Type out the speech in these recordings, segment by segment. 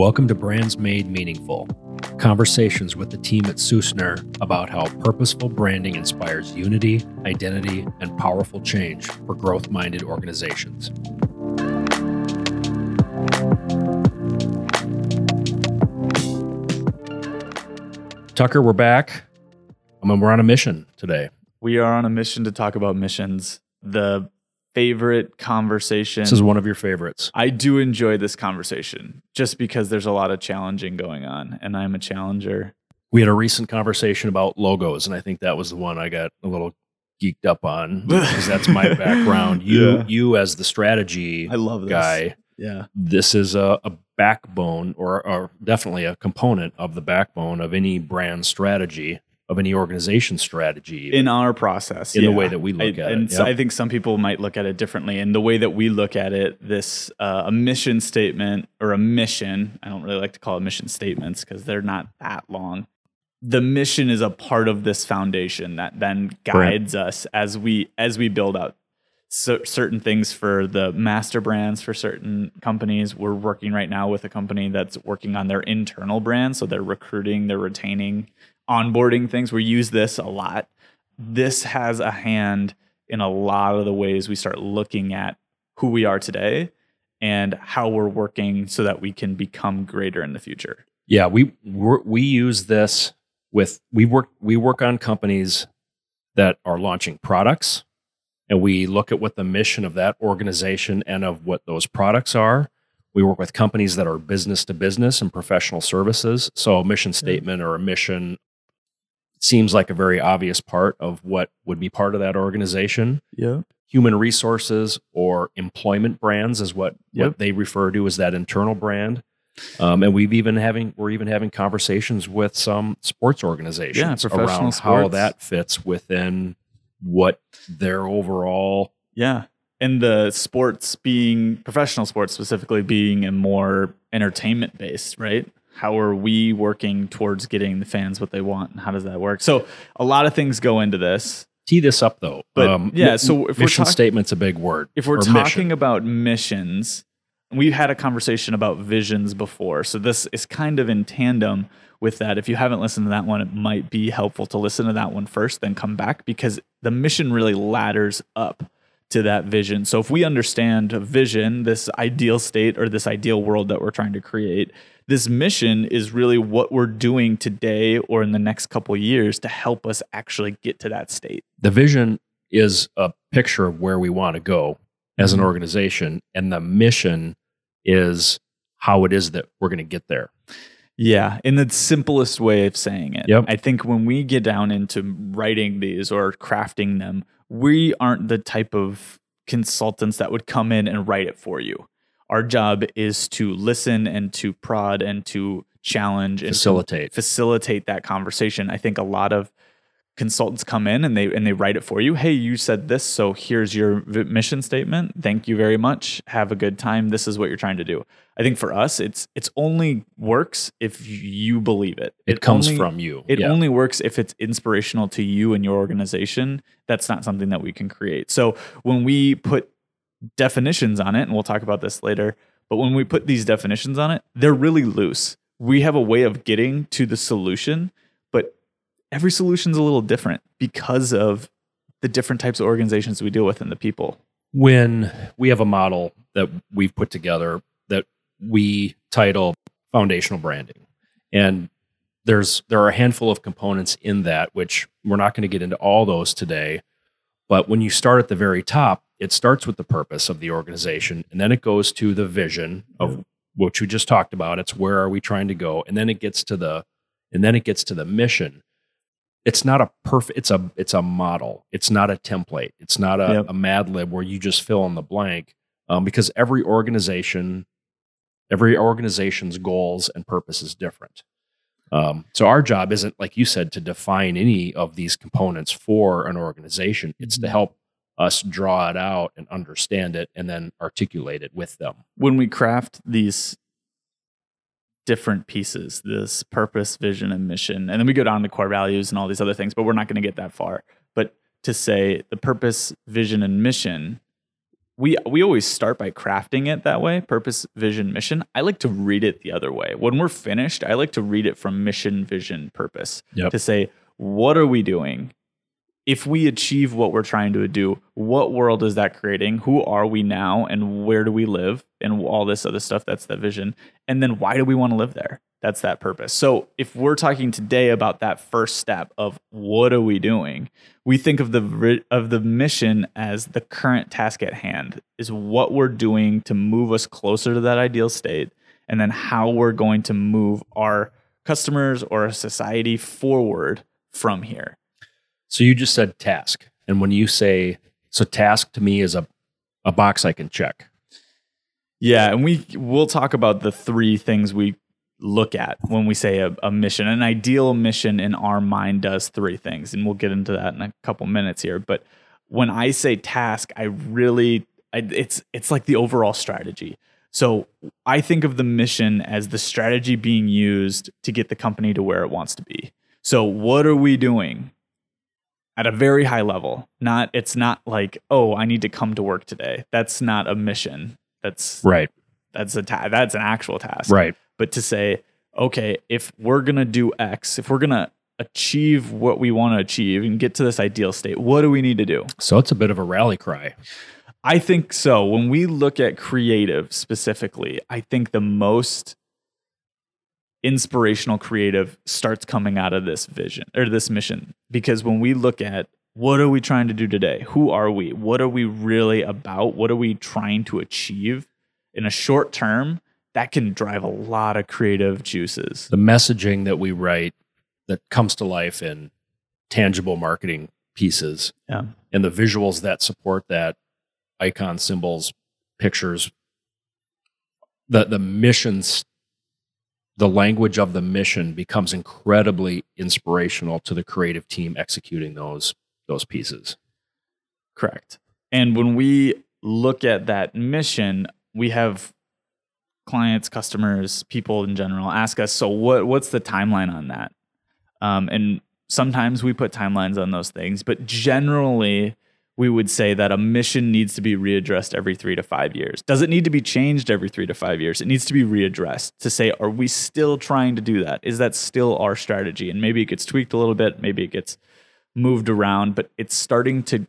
Welcome to Brands Made Meaningful, conversations with the team at Sussner about how purposeful branding inspires unity, identity, and powerful change for growth-minded organizations. Tucker, we're back. We're on a mission today. We are on a mission to talk about missions. The favorite conversation. This is one of your favorites. I do enjoy this conversation just because there's a lot of challenging going on, and I'm a challenger. We had a recent conversation about logos, and I think that was the one I got a little geeked up on because that's my background. You as the strategy I love this. Guy. Yeah. This is a backbone or definitely a component of the backbone of any brand strategy, of any organization strategy. In our process. In the way that we look at it. And yep. I think some people might look at it differently. And the way that we look at it, this a mission statement or a mission, I don't really like to call it mission statements because they're not that long. The mission is a part of this foundation that then guides us as we build out certain things for the master brands for certain companies. We're working right now with a company that's working on their internal brand. So they're recruiting, they're retaining, onboarding things. We use this a lot. This has a hand in a lot of the ways we start looking at who we are today and how we're working so that we can become greater in the future. Yeah, we use this with we work on companies that are launching products, and we look at what the mission of that organization and of what those products are. We work with companies that are business to business and professional services, so a mission statement or a mission seems like a very obvious part of what would be part of that organization. Yeah. Human resources or employment brands is what they refer to as that internal brand. And we're even having conversations with some sports organizations around sports. How that fits within what their overall. Yeah. And the sports being professional sports specifically being a more entertainment based, right? How are we working towards getting the fans what they want, and how does that work? So a lot of things go into this. Tee this up though. But so if mission statement's a big word. If we're talking about missions, we've had a conversation about visions before. So this is kind of in tandem with that. If you haven't listened to that one, it might be helpful to listen to that one first, then come back, because the mission really ladders up to that vision. So if we understand a vision, this ideal state or this ideal world that we're trying to create, this mission is really what we're doing today or in the next couple of years to help us actually get to that state. The vision is a picture of where we want to go as an organization, and the mission is how it is that we're going to get there. Yeah, in the simplest way of saying it. Yep. I think when we get down into writing these or crafting them, we aren't the type of consultants that would come in and write it for you. Our job is to listen and to prod and to challenge and facilitate that conversation. I think a lot of consultants come in and they write it for you. Hey, you said this, so here's your mission statement. Thank you very much. Have a good time. This is what you're trying to do. I think for us, it's only works if you believe it. It comes from you. It only works if it's inspirational to you and your organization. That's not something that we can create. So when we put definitions on it, and we'll talk about this later, but when we put these definitions on it, they're really loose. We have a way of getting to the solution, but every solution's a little different because of the different types of organizations we deal with and the people. When we have a model that we've put together that we title foundational branding, and there are a handful of components in that, which we're not going to get into all those today. But when you start at the very top, it starts with the purpose of the organization, and then it goes to the vision of what you just talked about. It's where are we trying to go, and then it gets to the mission. It's not a perfect. It's a model. It's not a template. It's not a Mad Lib where you just fill in the blank, because every organization's goals and purpose is different. So our job isn't, like you said, to define any of these components for an organization. It's to help us draw it out and understand it and then articulate it with them. When we craft these different pieces, this purpose, vision, and mission, and then we go down to core values and all these other things, but we're not going to get that far. But to say the purpose, vision, and mission, we always start by crafting it that way, purpose, vision, mission. I like to read it the other way. When we're finished, I like to read it from mission, vision, purpose, to say, what are we doing? If we achieve what we're trying to do, what world is that creating? Who are we now? And where do we live? And all this other stuff, that's the vision. And then why do we want to live there? That's that purpose. So if we're talking today about that first step of what are we doing, we think of the mission as the current task at hand, is what we're doing to move us closer to that ideal state, and then how we're going to move our customers or our society forward from here. So you just said task. And when you say, so task to me is a box I can check. Yeah. And we'll talk about the three things we look at when we say a mission. An ideal mission in our mind does three things. And we'll get into that in a couple minutes here. But when I say task, it's like the overall strategy. So I think of the mission as the strategy being used to get the company to where it wants to be. So what are we doing? At a very high level. It's not like, oh, I need to come to work today. That's not a mission. That's right. That's an actual task. Right. But to say, okay, if we're going to do X, if we're going to achieve what we want to achieve and get to this ideal state, what do we need to do? So it's a bit of a rally cry. I think so. When we look at creative specifically, I think the most inspirational creative starts coming out of this vision or this mission, because when we look at what are we trying to do today, who are we, what are we really about, what are we trying to achieve in a short term, that can drive a lot of creative juices. The messaging that we write that comes to life in tangible marketing pieces, and the visuals that support that, icon, symbols, pictures, the missions. The language of the mission becomes incredibly inspirational to the creative team executing those pieces. Correct. And when we look at that mission, we have clients, customers, people in general ask us, so what's the timeline on that? And sometimes we put timelines on those things, but generally we would say that a mission needs to be readdressed every 3 to 5 years. Does it need to be changed every 3 to 5 years? It needs to be readdressed to say, are we still trying to do that? Is that still our strategy? And maybe it gets tweaked a little bit, maybe it gets moved around, but it's starting to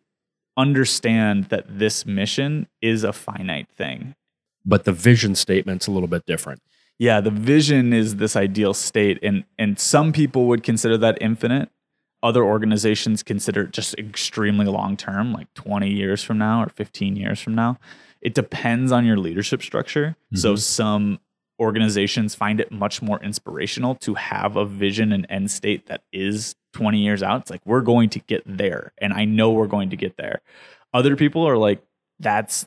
understand that this mission is a finite thing. But the vision statement's a little bit different. Yeah, the vision is this ideal state, and some people would consider that infinite. Other organizations consider it just extremely long-term, like 20 years from now or 15 years from now. It depends on your leadership structure. Mm-hmm. So some organizations find it much more inspirational to have a vision and end state that is 20 years out. It's like, we're going to get there, and I know we're going to get there. Other people are like,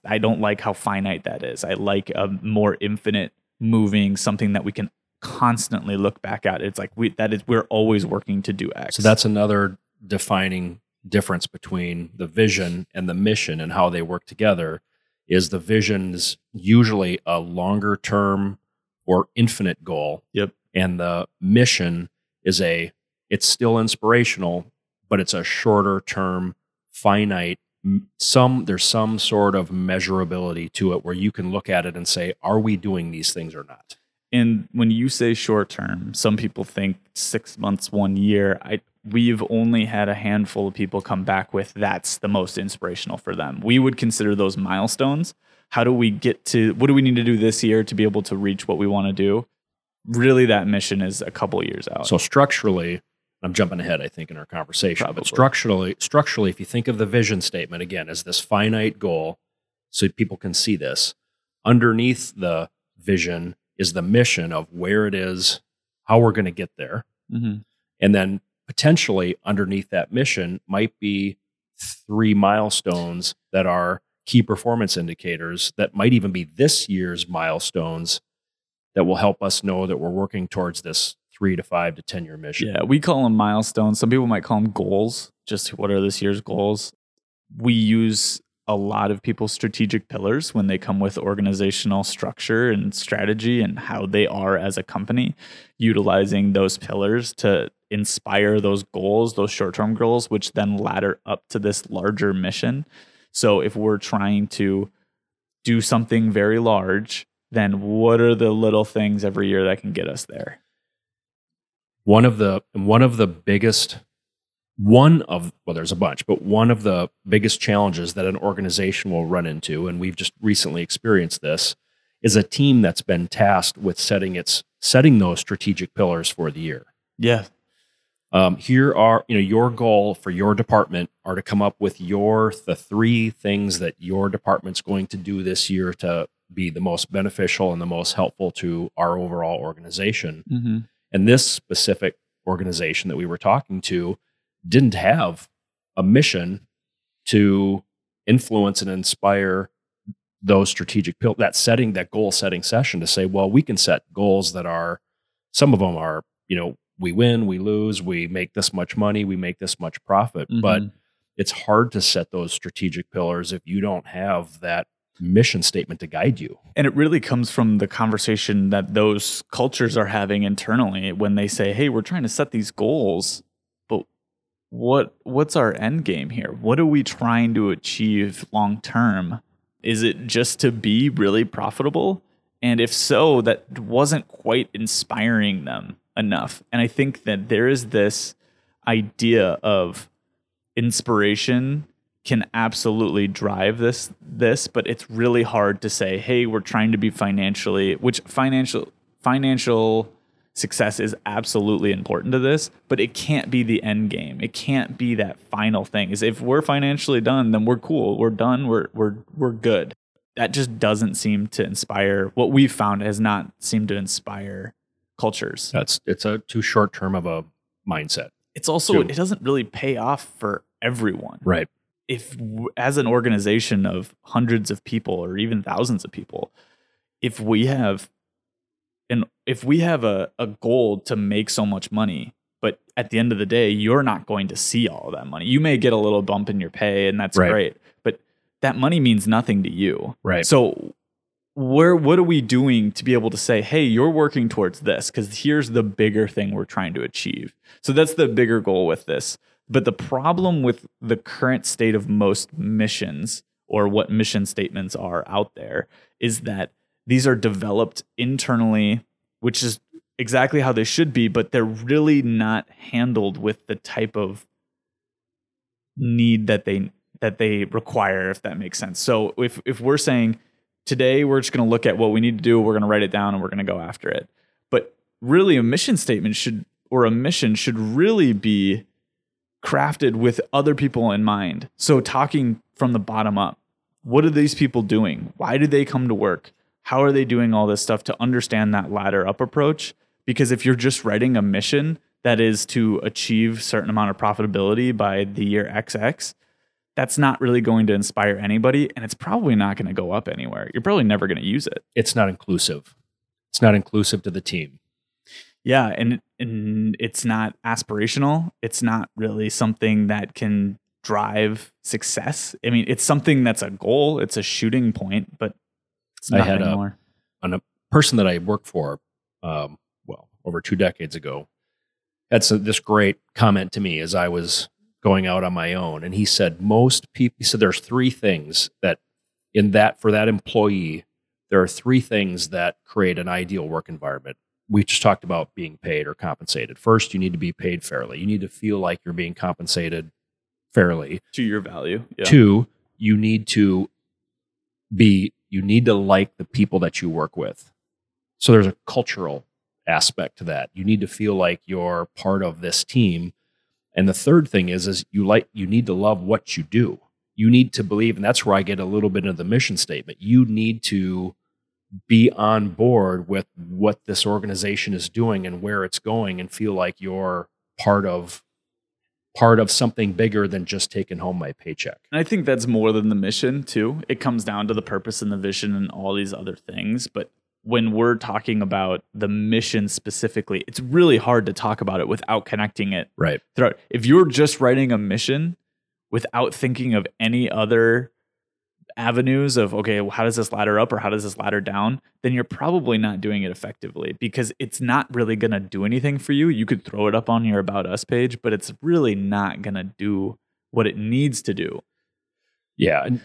I don't like how finite that is. I like a more infinite moving, something that we can constantly look back at. It's like we're always working to do X. So that's another defining difference between the vision and the mission and how they work together, is the vision is usually a longer term or infinite goal. Yep. And the mission is it's still inspirational, but it's a shorter term, finite. There's some sort of measurability to it where you can look at it and say, are we doing these things or not? And when you say short term, some people think 6 months, 1 year. We've only had a handful of people come back with that's the most inspirational for them. We would consider those milestones. How do we get to, what do we need to do this year to be able to reach what we want to do? Really, that mission is a couple years out. So structurally, I'm jumping ahead, I think, in our conversation. Probably. But structurally, if you think of the vision statement, again, as this finite goal, so people can see this, underneath the vision is the mission of where it is, how we're going to get there. Mm-hmm. And then potentially underneath that mission might be 3 milestones that are key performance indicators that might even be this year's milestones that will help us know that we're working towards this 3 to 5 to 10 year mission. Yeah, we call them milestones. Some people might call them goals, just what are this year's goals. We use a lot of people's strategic pillars when they come with organizational structure and strategy and how they are as a company, utilizing those pillars to inspire those goals, those short-term goals, which then ladder up to this larger mission. So if we're trying to do something very large, then what are the little things every year that can get us there? One of the biggest challenges that an organization will run into, and we've just recently experienced this, is a team that's been tasked with setting those strategic pillars for the year. Yeah. Your goal for your department are to come up with the three things that your department's going to do this year to be the most beneficial and the most helpful to our overall organization. Mm-hmm. And this specific organization that we were talking to didn't have a mission to influence and inspire those strategic pillars, that goal setting session, to say, well, we can set goals that are, some of them are, we win, we lose, we make this much money, we make this much profit. Mm-hmm. But it's hard to set those strategic pillars if you don't have that mission statement to guide you. And it really comes from the conversation that those cultures are having internally when they say, hey, we're trying to set these goals, but what's our end game here? What are we trying to achieve long term? Is it just to be really profitable? And if so, that wasn't quite inspiring them enough. And I think that there is this idea of inspiration can absolutely drive this, but it's really hard to say, hey, we're trying to be financial success is absolutely important to this, but it can't be the end game. It can't be that final thing. Is if we're financially done, then we're cool. We're done. We're good. That just doesn't seem to inspire. What we've found has not seemed to inspire cultures. It's a too short term of a mindset. It's also it doesn't really pay off for everyone. Right. If as an organization of hundreds of people or even thousands of people, if we have a goal to make so much money, but at the end of the day, you're not going to see all of that money. You may get a little bump in your pay, and that's great, but that money means nothing to you. Right. So what are we doing to be able to say, hey, you're working towards this because here's the bigger thing we're trying to achieve. So that's the bigger goal with this. But the problem with the current state of most missions, or what mission statements are out there, is that these are developed internally, which is exactly how they should be, but they're really not handled with the type of need that they require, if that makes sense. So if we're saying today we're just going to look at what we need to do, we're going to write it down, and we're going to go after it. But really, a mission statement should really be crafted with other people in mind. So talking from the bottom up, what are these people doing? Why do they come to work? How are they doing all this stuff, to understand that ladder up approach? Because if you're just writing a mission that is to achieve certain amount of profitability by the year XX, that's not really going to inspire anybody, and it's probably not going to go up anywhere. You're probably never going to use it. It's not inclusive. It's not inclusive to the team. Yeah, and it's not aspirational. It's not really something that can drive success. I mean, it's something that's a goal. It's a shooting point, but it's not anymore. A person that I worked for, over 2 decades ago, had this great comment to me as I was going out on my own. And he said, there's three things for that employee, there are three things that create an ideal work environment. We just talked about being paid or compensated. First, you need to be paid fairly. You need to feel like you're being compensated fairly to your value. Yeah. Two, you need to like the people that you work with. So there's a cultural aspect to that. You need to feel like you're part of this team. And the third thing is you need to love what you do. You need to believe, and that's where I get a little bit of the mission statement. You need to be on board with what this organization is doing and where it's going, and feel like you're part of something bigger than just taking home my paycheck. And I think that's more than the mission too. It comes down to the purpose and the vision and all these other things. But when we're talking about the mission specifically, it's really hard to talk about it without connecting it. Right. Throughout. If you're just writing a mission without thinking of any other avenues of, okay, well, how does this ladder up or how does this ladder down, then you're probably not doing it effectively, because it's not really going to do anything for you. You could throw it up on your About Us page, but it's really not going to do what it needs to do. Yeah. And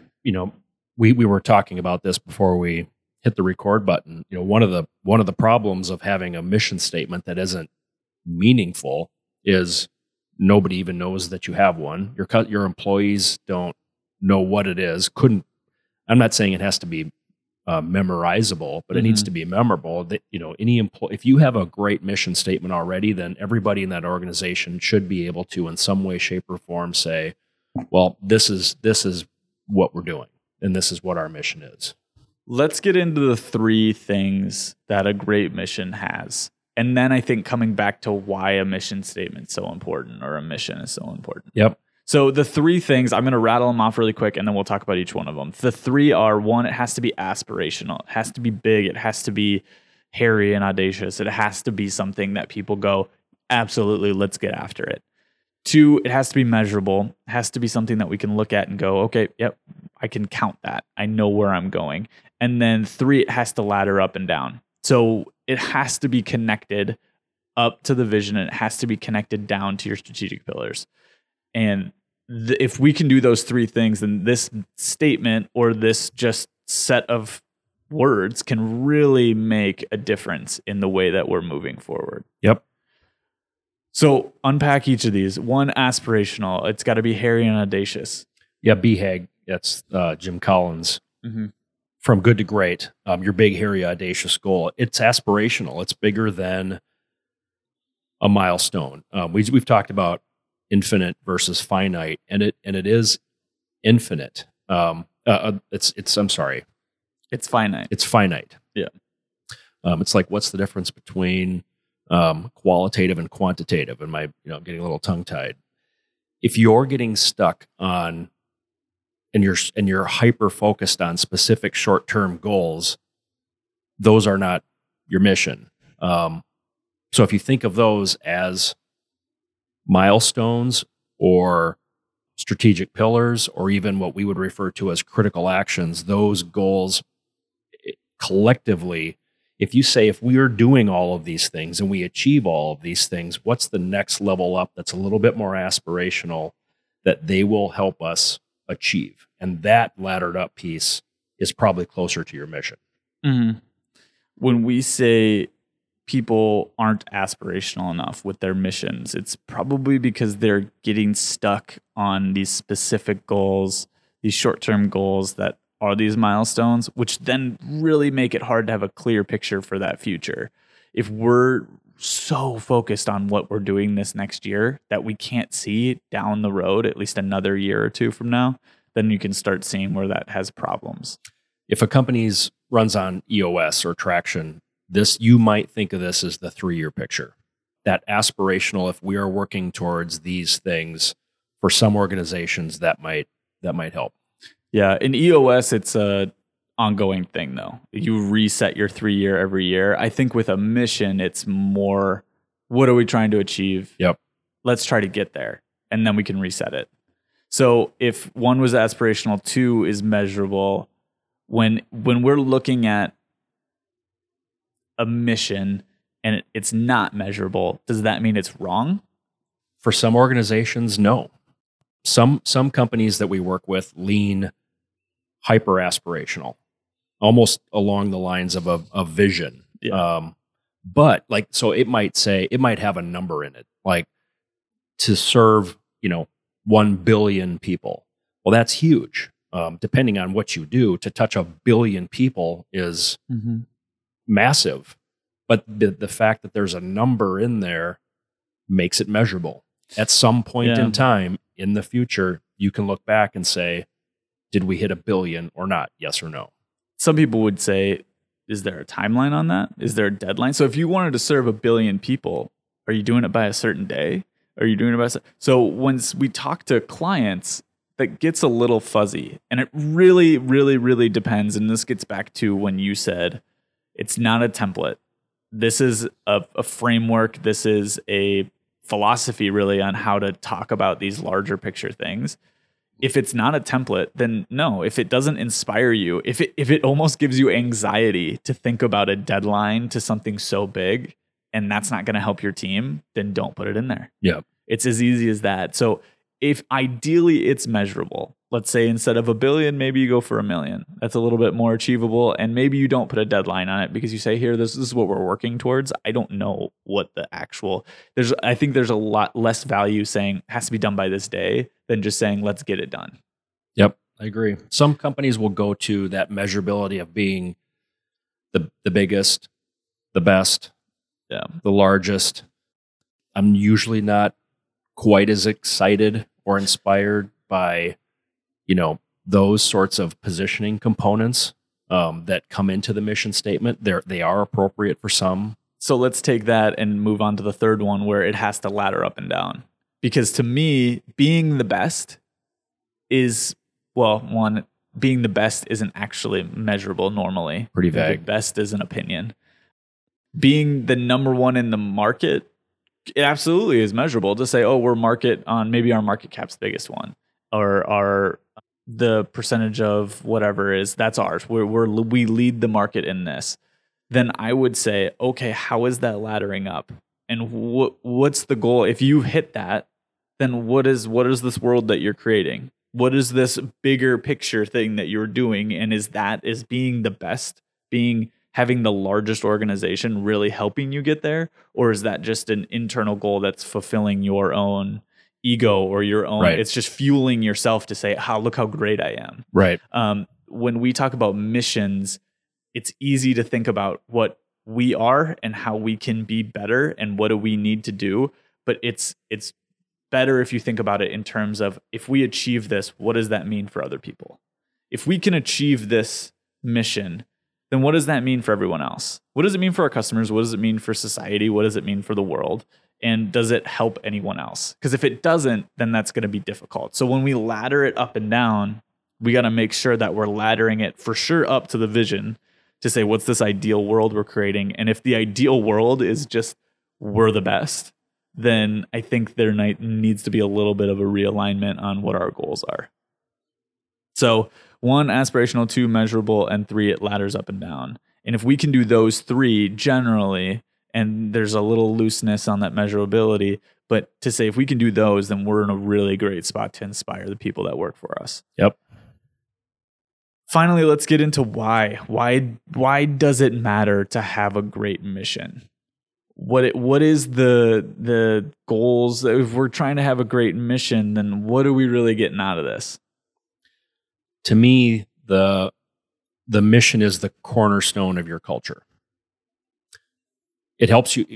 we were talking about this before we hit the record button. You know, one of the problems of having a mission statement that isn't meaningful is nobody even knows that you have one. Your employees don't know what it is. I'm not saying it has to be memorizable, but it needs to be memorable. That, you know, any employee, if you have a great mission statement already, then everybody in that organization should be able to, in some way, shape, or form, say, "Well, this is what we're doing, and this is what our mission is." Let's get into the three things that a great mission has. And then I think coming back to why a mission statement is so important, or a mission is so important. Yep. So the three things, I'm going to rattle them off really quick, and then we'll talk about each one of them. The three are, one, it has to be aspirational. It has to be big. It has to be hairy and audacious. It has to be something that people go, absolutely, let's get after it. Two, it has to be measurable. It has to be something that we can look at and go, okay, yep, I can count that. I know where I'm going. And then three, it has to ladder up and down. So it has to be connected up to the vision, and it has to be connected down to your strategic pillars. And if we can do those three things, then this statement, or this just set of words, can really make a difference in the way that we're moving forward. Yep. So unpack each of these. One, aspirational. It's got to be hairy and audacious. Yeah, BHAG. That's Jim Collins. Mm-hmm. From Good to Great. Your big, hairy, audacious goal. It's aspirational. It's bigger than a milestone. We've talked about infinite versus finite, and it is infinite. It's finite. It's finite. Yeah. It's like, what's the difference between qualitative and quantitative? And I'm getting a little tongue tied. If you're getting stuck on, and you're hyper focused on specific short term goals, those are not your mission. So if you think of those as milestones or strategic pillars, or even what we would refer to as critical actions, those goals collectively, if you say, if we are doing all of these things and we achieve all of these things, what's the next level up that's a little bit more aspirational that they will help us achieve? And that laddered up piece is probably closer to your mission. Mm-hmm. When we say people aren't aspirational enough with their missions, it's probably because they're getting stuck on these specific goals, these short-term goals that are these milestones, which then really make it hard to have a clear picture for that future. If we're so focused on what we're doing this next year that we can't see down the road, at least another year or two from now, then you can start seeing where that has problems. If a company's runs on EOS or Traction, this, you might think of this as the 3-year picture. That aspirational, if we are working towards these things, for some organizations that might help. Yeah, in EOS, it's a ongoing thing though. You reset your 3-year every year. I think with a mission, it's more, what are we trying to achieve? Yep. Let's try to get there, and then we can reset it. So if one was aspirational, two is measurable. When we're looking at a mission and it's not measurable, does that mean it's wrong? For some organizations, no. Some companies that we work with lean hyper aspirational, almost along the lines of a vision. Yeah. But like, so it might have a number in it, like to serve, 1 billion people. Well, that's huge. Depending on what you do, to touch a billion people is massive, but the fact that there's a number in there makes it measurable. At some point in time in the future, you can look back and say, did we hit a billion or not? Yes or no? Some people would say, is there a timeline on that? Is there a deadline? So if you wanted to serve a billion people, are you doing it by a certain day? Are you doing it by so once we talk to clients, that gets a little fuzzy, and it really, really, really depends. And this gets back to when you said, it's not a template. This is a framework. This is a philosophy, really, on how to talk about these larger picture things. If it's not a template, then no. If it doesn't inspire you, if it almost gives you anxiety to think about a deadline to something so big, and that's not going to help your team, then don't put it in there. Yeah. It's as easy as that. So if ideally it's measurable, let's say instead of $1 billion, maybe you go for $1 million. That's a little bit more achievable. And maybe you don't put a deadline on it because you say, here, this is what we're working towards. I don't know what the actual, I think there's a lot less value saying it has to be done by this day than just saying, let's get it done. Yep. I agree. Some companies will go to that measurability of being the biggest, the best, the largest. I'm usually not quite as excited or inspired by, you know, those sorts of positioning components that come into the mission statement. They are appropriate for some. So let's take that and move on to the third one, where it has to ladder up and down. Because to me, being the best is, well, one, being the best isn't actually measurable normally. Pretty vague. The best is an opinion. Being the number one in the market, it absolutely is measurable to say, oh, we're market on, maybe our market cap's the biggest one, or our, the percentage of whatever is, that's ours. We lead the market in this. Then I would say, okay, how is that laddering up? And what's the goal? If you hit that, then what is this world that you're creating? What is this bigger picture thing that you're doing? And is being the best, having the largest organization really helping you get there? Or is that just an internal goal that's fulfilling your own ego or your own, right? It's just fueling yourself to say, oh, look how great I am. Right. When we talk about missions, it's easy to think about what we are and how we can be better and what do we need to do. But it's better if you think about it in terms of, if we achieve this, what does that mean for other people? If we can achieve this mission, then what does that mean for everyone else? What does it mean for our customers? What does it mean for society? What does it mean for the world? And does it help anyone else? Because if it doesn't, then that's going to be difficult. So when we ladder it up and down, we got to make sure that we're laddering it for sure up to the vision to say, what's this ideal world we're creating? And if the ideal world is just, we're the best, then I think there needs to be a little bit of a realignment on what our goals are. So 1, aspirational, 2, measurable, and 3, it ladders up and down. And if we can do those 3 generally, and there's a little looseness on that measurability, but to say if we can do those, then we're in a really great spot to inspire the people that work for us. Yep. Finally, let's get into why. Why does it matter to have a great mission? What is the goals? If we're trying to have a great mission, then what are we really getting out of this? To me, the mission is the cornerstone of your culture. It helps you.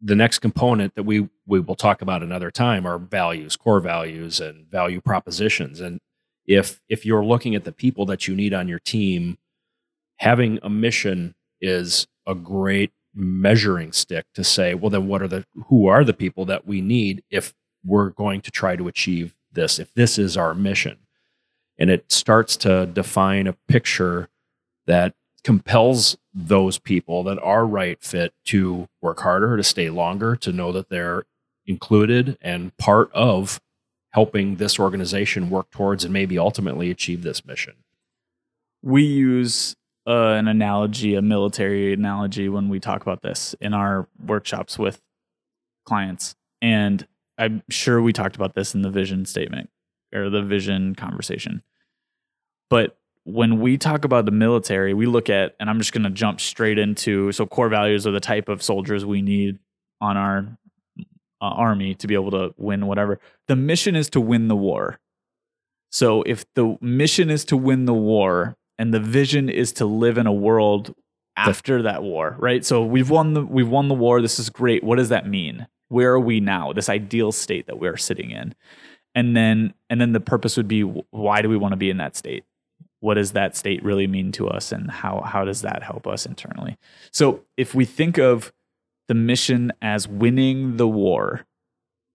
The next component that we will talk about another time are values, core values, and value propositions. And if you're looking at the people that you need on your team, having a mission is a great measuring stick to say, well, then who are the people that we need if we're going to try to achieve this, if this is our mission? And it starts to define a picture that compels those people that are right fit to work harder, to stay longer, to know that they're included and part of helping this organization work towards and maybe ultimately achieve this mission. We use an analogy, a military analogy, when we talk about this in our workshops with clients. And I'm sure we talked about this in the vision statement, or the vision conversation. But when we talk about the military, we look at, and I'm just going to jump straight into, so core values are the type of soldiers we need on our army to be able to win whatever. The mission is to win the war. So if the mission is to win the war and the vision is to live in a world after that war, right? So we've won the war. This is great. What does that mean? Where are we now? This ideal state that we're sitting in. And then the purpose would be, why do we want to be in that state? What does that state really mean to us? And how does that help us internally? So if we think of the mission as winning the war,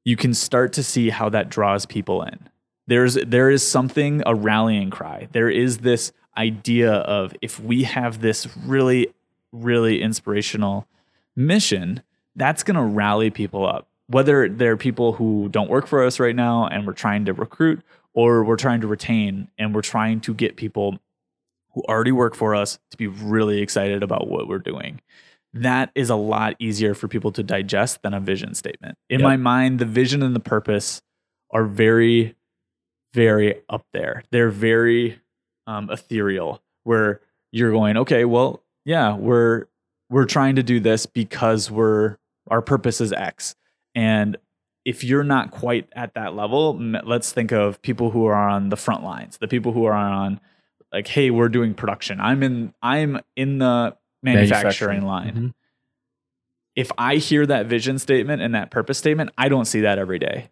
you can start to see how that draws people in. There is something, a rallying cry. There is this idea of, if we have this really, really inspirational mission, that's going to rally people up. Whether they're people who don't work for us right now and we're trying to recruit, or we're trying to retain and we're trying to get people who already work for us to be really excited about what we're doing. That is a lot easier for people to digest than a vision statement. In my mind, the vision and the purpose are very, very up there. They're very ethereal, where you're going, okay, well, yeah, we're trying to do this because our purpose is X. And if you're not quite at that level, let's think of people who are on the front lines, the people who are on, like, hey, we're doing production. I'm in the manufacturing line. Mm-hmm. If I hear that vision statement and that purpose statement, I don't see that every day.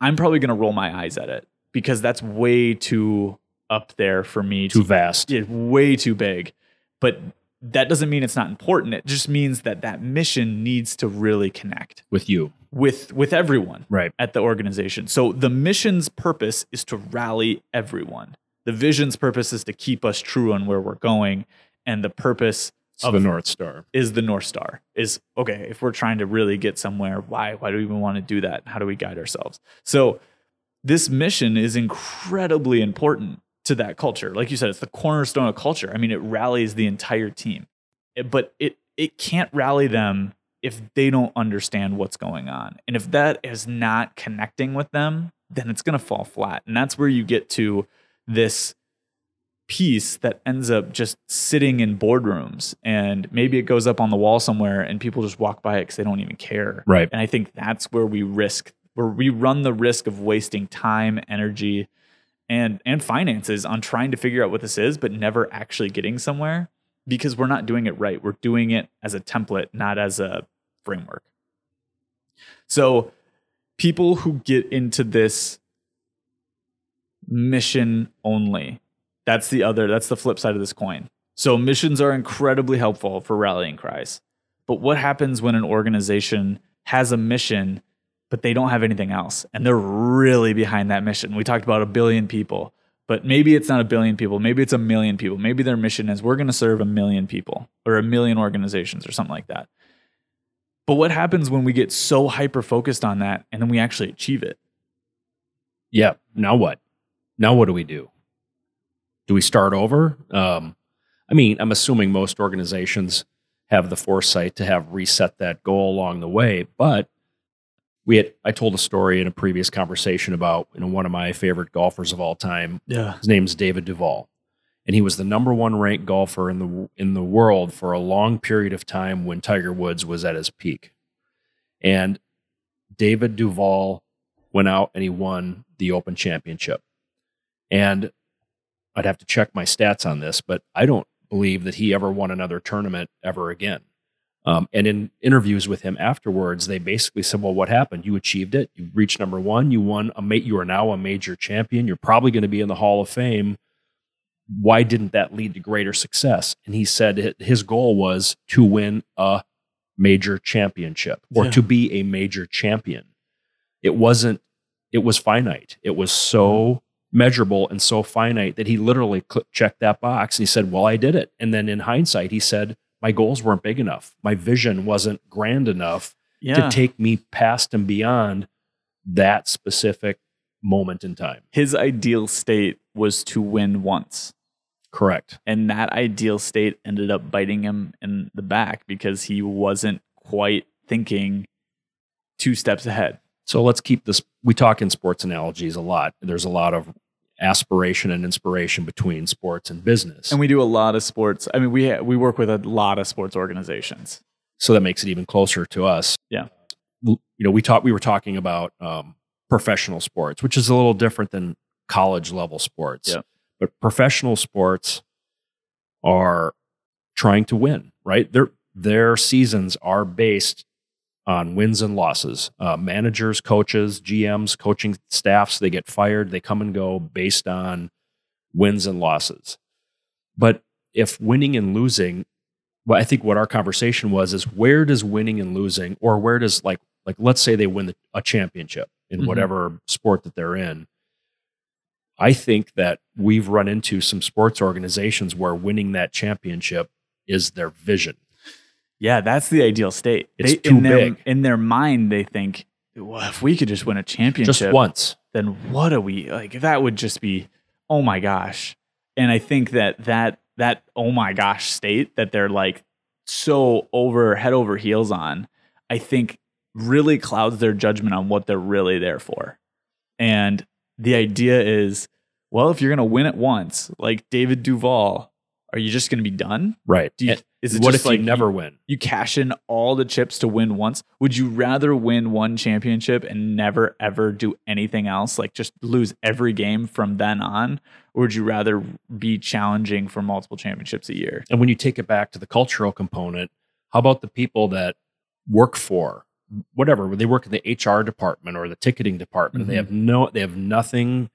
I'm probably going to roll my eyes at it because that's way too up there for me. Too vast. Yeah, way too big. But that doesn't mean it's not important. It just means that mission needs to really connect. With you. With everyone. Right. At the organization. So the mission's purpose is to rally everyone. The vision's purpose is to keep us true on where we're going. And the purpose of the North Star is the North Star is, okay, if we're trying to really get somewhere, why do we even want to do that? How do we guide ourselves? So this mission is incredibly important to that culture. Like you said, it's the cornerstone of culture. I mean, it rallies the entire team, but it can't rally them if they don't understand what's going on. And if that is not connecting with them, then it's going to fall flat. And that's where you get to this piece that ends up just sitting in boardrooms, and maybe it goes up on the wall somewhere and people just walk by it because they don't even care. Right. And I think that's where we run the risk of wasting time, energy, and finances on trying to figure out what this is, but never actually getting somewhere because we're not doing it right. We're doing it as a template, not as a framework. So people who get into this mission only, that's the flip side of this coin. So missions are incredibly helpful for rallying cries. But what happens when an organization has a mission, but they don't have anything else? And they're really behind that mission. We talked about 1 billion people, but maybe it's not 1 billion people. Maybe it's 1 million people. Maybe their mission is we're going to serve 1 million people or 1 million organizations or something like that. But what happens when we get so hyper-focused on that and then we actually achieve it? Yeah. Now what? Now what do we do? Do we start over? I mean, I'm assuming most organizations have the foresight to have reset that goal along the way. But I told a story in a previous conversation about one of my favorite golfers of all time. Yeah, his name's David Duval, and he was the number one ranked golfer in the world for a long period of time when Tiger Woods was at his peak. And David Duval went out and he won the Open Championship, and I'd have to check my stats on this, but I don't believe that he ever won another tournament ever again. And in interviews with him afterwards, they basically said, well, what happened? You achieved it. You reached number one. You won a mate. You are now a major champion. You're probably going to be in the Hall of Fame. Why didn't that lead to greater success? And he said his goal was to win a major championship or to be a major champion. It was finite. It was so measurable and so finite that he literally checked that box and he said, well, I did it. And then in hindsight, he said, my goals weren't big enough. My vision wasn't grand enough to take me past and beyond that specific moment in time. His ideal state was to win once. Correct. And that ideal state ended up biting him in the back because he wasn't quite thinking 2 steps ahead. So let's keep this. We talk in sports analogies a lot. There's a lot of aspiration and inspiration between sports and business. And we do a lot of sports. I mean, we work with a lot of sports organizations. So that makes it even closer to us. Yeah. We were talking about professional sports, which is a little different than college level sports. Yeah. But professional sports are trying to win, right? Their seasons are based on wins and losses. Managers, coaches, GMs, coaching staffs, they get fired, they come and go based on wins and losses. But if winning and losing, I think what our conversation was is where does winning and losing, or where does like let's say they win a championship in whatever sport that they're in. I think that we've run into some sports organizations where winning that championship is their vision. Yeah, that's the ideal state. It's too big. In their mind, they think, well, if we could just win a championship just once, then what are we like? That would just be, oh my gosh. And I think that oh my gosh state that they're like so head over heels on, I think really clouds their judgment on what they're really there for. And the idea is, well, if you're going to win it once, like David Duval, are you just going to be done? Right. Is it what just if like you never win? You cash in all the chips to win once. Would you rather win one championship and never, ever do anything else? Like just lose every game from then on? Or would you rather be challenging for multiple championships a year? And when you take it back to the cultural component, how about the people that work for whatever, they work in the HR department or the ticketing department? Mm-hmm. They have nothing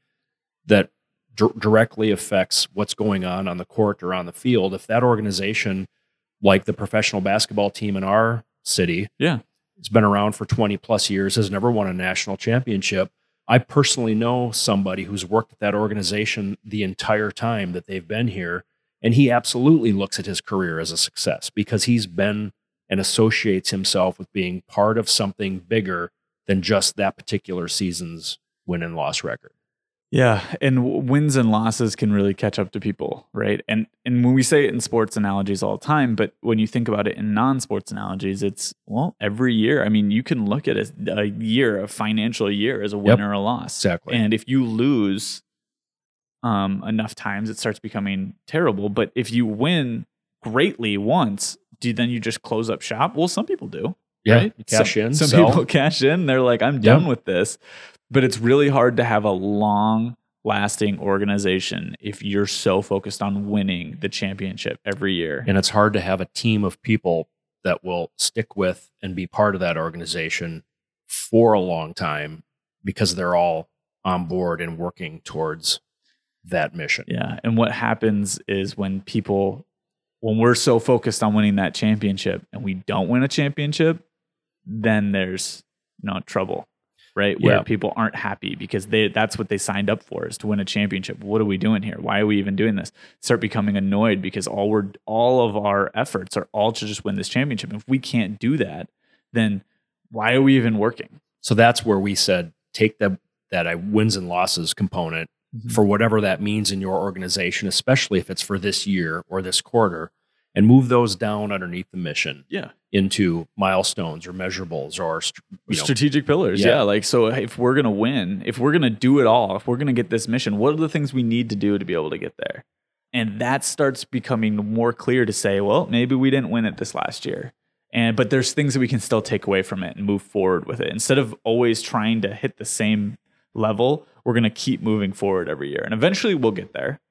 that directly affects what's going on the court or on the field. If that organization, like the professional basketball team in our city, it's been around for 20 plus years, has never won a national championship. I personally know somebody who's worked at that organization the entire time that they've been here, and he absolutely looks at his career as a success because he's been and associates himself with being part of something bigger than just that particular season's win and loss record. Yeah, and wins and losses can really catch up to people, right? And when we say it in sports analogies all the time, but when you think about it in non-sports analogies, it's, well, every year. I mean, you can look at a year, a financial year, as a win or a loss. Exactly. And if you lose enough times, it starts becoming terrible. But if you win greatly once, then you just close up shop? Well, some people do. Yeah, right? Some people cash in. They're like, I'm done with this. But it's really hard to have a long-lasting organization if you're so focused on winning the championship every year. And it's hard to have a team of people that will stick with and be part of that organization for a long time because they're all on board and working towards that mission. Yeah, and what happens is when we're so focused on winning that championship and we don't win a championship, then there's trouble. Right. Where people aren't happy because that's what they signed up for, is to win a championship. What are we doing here? Why are we even doing this? Start becoming annoyed because all of our efforts are all to just win this championship. If we can't do that, then why are we even working? So that's where we said, take that wins and losses component for whatever that means in your organization, especially if it's for this year or this quarter, and move those down underneath the mission into milestones or measurables or strategic pillars. Yeah. Like, so if we're going to win, if we're going to do it all, if we're going to get this mission, what are the things we need to do to be able to get there? And that starts becoming more clear to say, well, maybe we didn't win it this last year. But there's things that we can still take away from it and move forward with it. Instead of always trying to hit the same level, we're going to keep moving forward every year. And eventually we'll get there.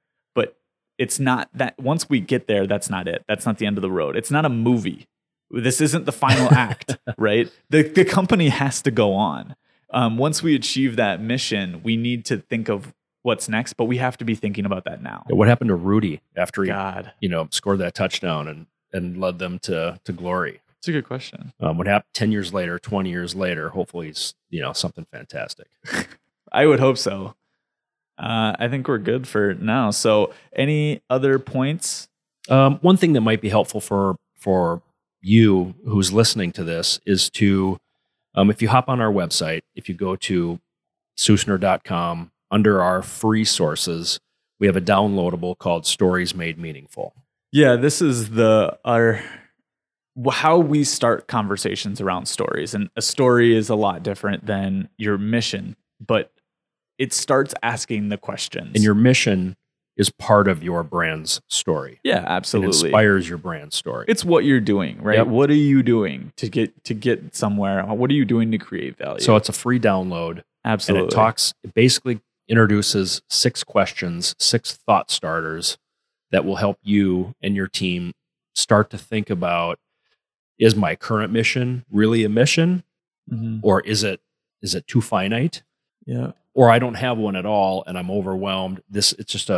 It's not that once we get there, that's not it. That's not the end of the road. It's not a movie. This isn't the final act, right? The company has to go on. Once we achieve that mission, we need to think of what's next, but we have to be thinking about that now. What happened to Rudy after he scored that touchdown and led them to glory? It's a good question. What happened 10 years later, 20 years later? Hopefully he's, something fantastic. I would hope so. I think we're good for now. So any other points? One thing that might be helpful for you who's listening to this is to, if you hop on our website, if you go to Sussner.com, under our free sources, we have a downloadable called Stories Made Meaningful. Yeah, this is how we start conversations around stories. And a story is a lot different than your mission, but it starts asking the questions. And your mission is part of your brand's story. Yeah, absolutely. It inspires your brand story. It's what you're doing, right? Yep. What are you doing to get somewhere? What are you doing to create value? So it's a free download. Absolutely. And it basically introduces 6 questions, 6 thought starters that will help you and your team start to think about, is my current mission really a mission? Mm-hmm. Or is it too finite? Yeah. Or I don't have one at all and I'm overwhelmed. It's just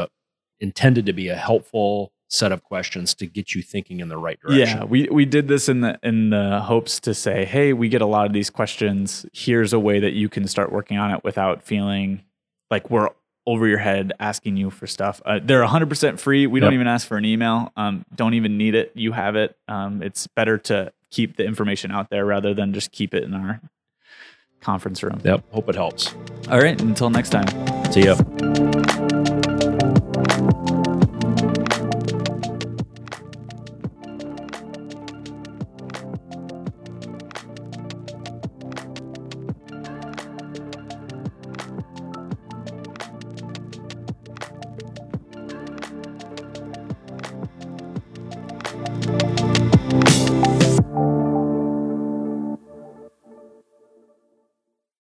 intended to be a helpful set of questions to get you thinking in the right direction. Yeah, we did this in the hopes to say, hey, we get a lot of these questions. Here's a way that you can start working on it without feeling like we're over your head asking you for stuff. They're 100% free. We don't even ask for an email. Don't even need it. You have it. It's better to keep the information out there rather than just keep it in our conference room. Yep. Hope it helps. All right. Until next time. See ya.